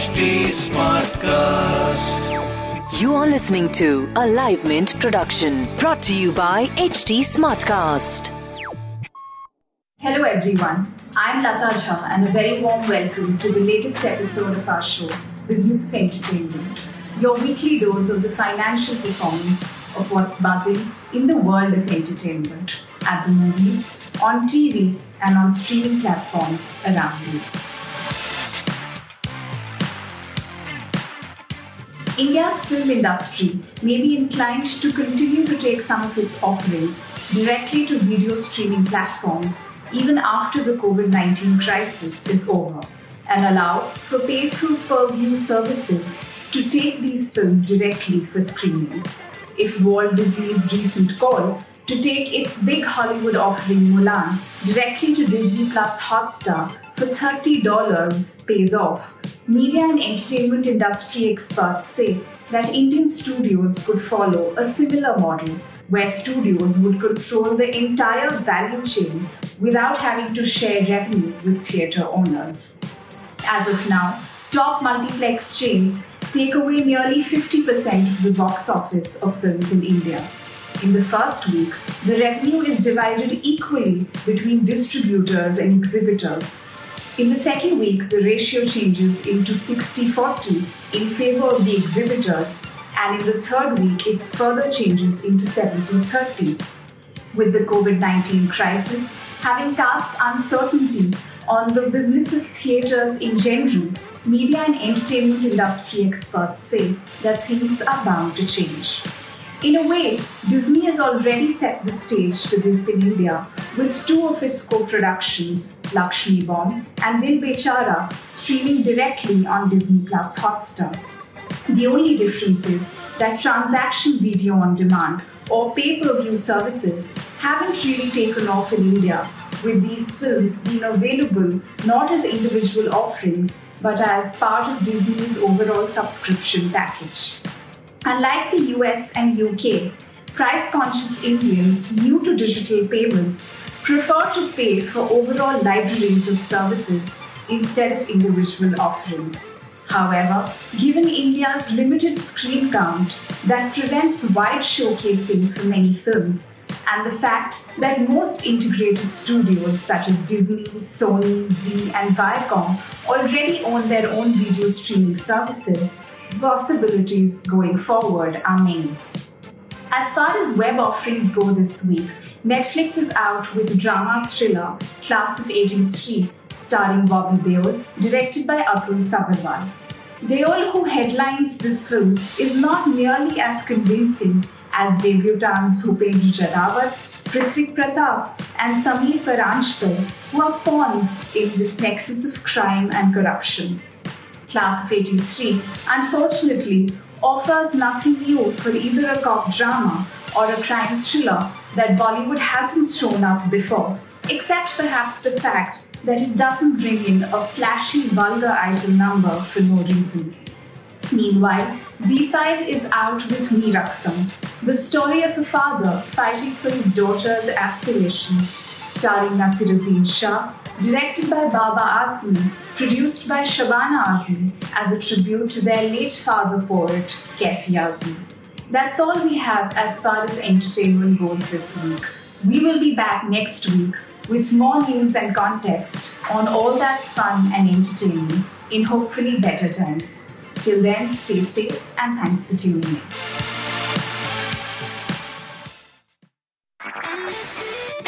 HD Smartcast. You are listening to a Live Mint production brought to you by HD Smartcast. Hello everyone, I'm Lata Jha and a very warm welcome to the latest episode of our show, Business of Entertainment. Your weekly dose of the financial performance of what's buzzing in the world of entertainment, at the movies, on TV and on streaming platforms around you. India's film industry may be inclined to continue to take some of its offerings directly to video streaming platforms even after the COVID-19 crisis is over, and allow for pay-through-per-view services to take these films directly for screening. If Walt Disney's recent call to take its big Hollywood offering Mulan directly to Disney Plus Hotstar for $30 pays off, media and entertainment industry experts say that Indian studios could follow a similar model where studios would control the entire value chain without having to share revenue with theatre owners. As of now, top multiplex chains take away nearly 50% of the box office of films in India. In the first week, the revenue is divided equally between distributors and exhibitors. In the second week, the ratio changes into 60-40 in favor of the exhibitors, and in the third week, it further changes into 70-30. With the COVID-19 crisis having cast uncertainty on the business of theatres in general, media and entertainment industry experts say that things are bound to change. In a way, Disney has already set the stage for this in India with two of its co-productions, Laxmii Bomb and Dil Bechara, streaming directly on Disney Plus Hotstar. The only difference is that transaction video on demand or pay-per-view services haven't really taken off in India, with these films being available not as individual offerings but as part of Disney's overall subscription package. Unlike the US and UK, price-conscious Indians new to digital payments prefer to pay for overall libraries of services instead of individual offerings. However, given India's limited screen count that prevents wide showcasing for many films, and the fact that most integrated studios such as Disney, Sony, Zee and Viacom already own their own video streaming services, possibilities going forward are many. As far as web offerings go this week, Netflix is out with drama thriller Class of 83, starring Bobby Deol, directed by Atul Sabharwal. Deol, who headlines this film, is not nearly as convincing as debutants Bhupendra Jadhav, Prithvik Pratap and Samheel Paranjpa, who are pawns in this nexus of crime and corruption. Class of 83, unfortunately, offers nothing new for either a cop drama or a crime thriller that Bollywood hasn't shown up before, except perhaps the fact that it doesn't bring in a flashy vulgar item number for no reason. Meanwhile, Z5 is out with Nirakram, the story of a father fighting for his daughter's aspirations, starring Naseeruddin Shah, directed by Baba Azmi, produced by Shabana Azmi as a tribute to their late father poet, Kefi Azmi. That's all we have as far as entertainment goes this week. We will be back next week with more news and context on all that's fun and entertaining in hopefully better times. Till then, stay safe and thanks for tuning in.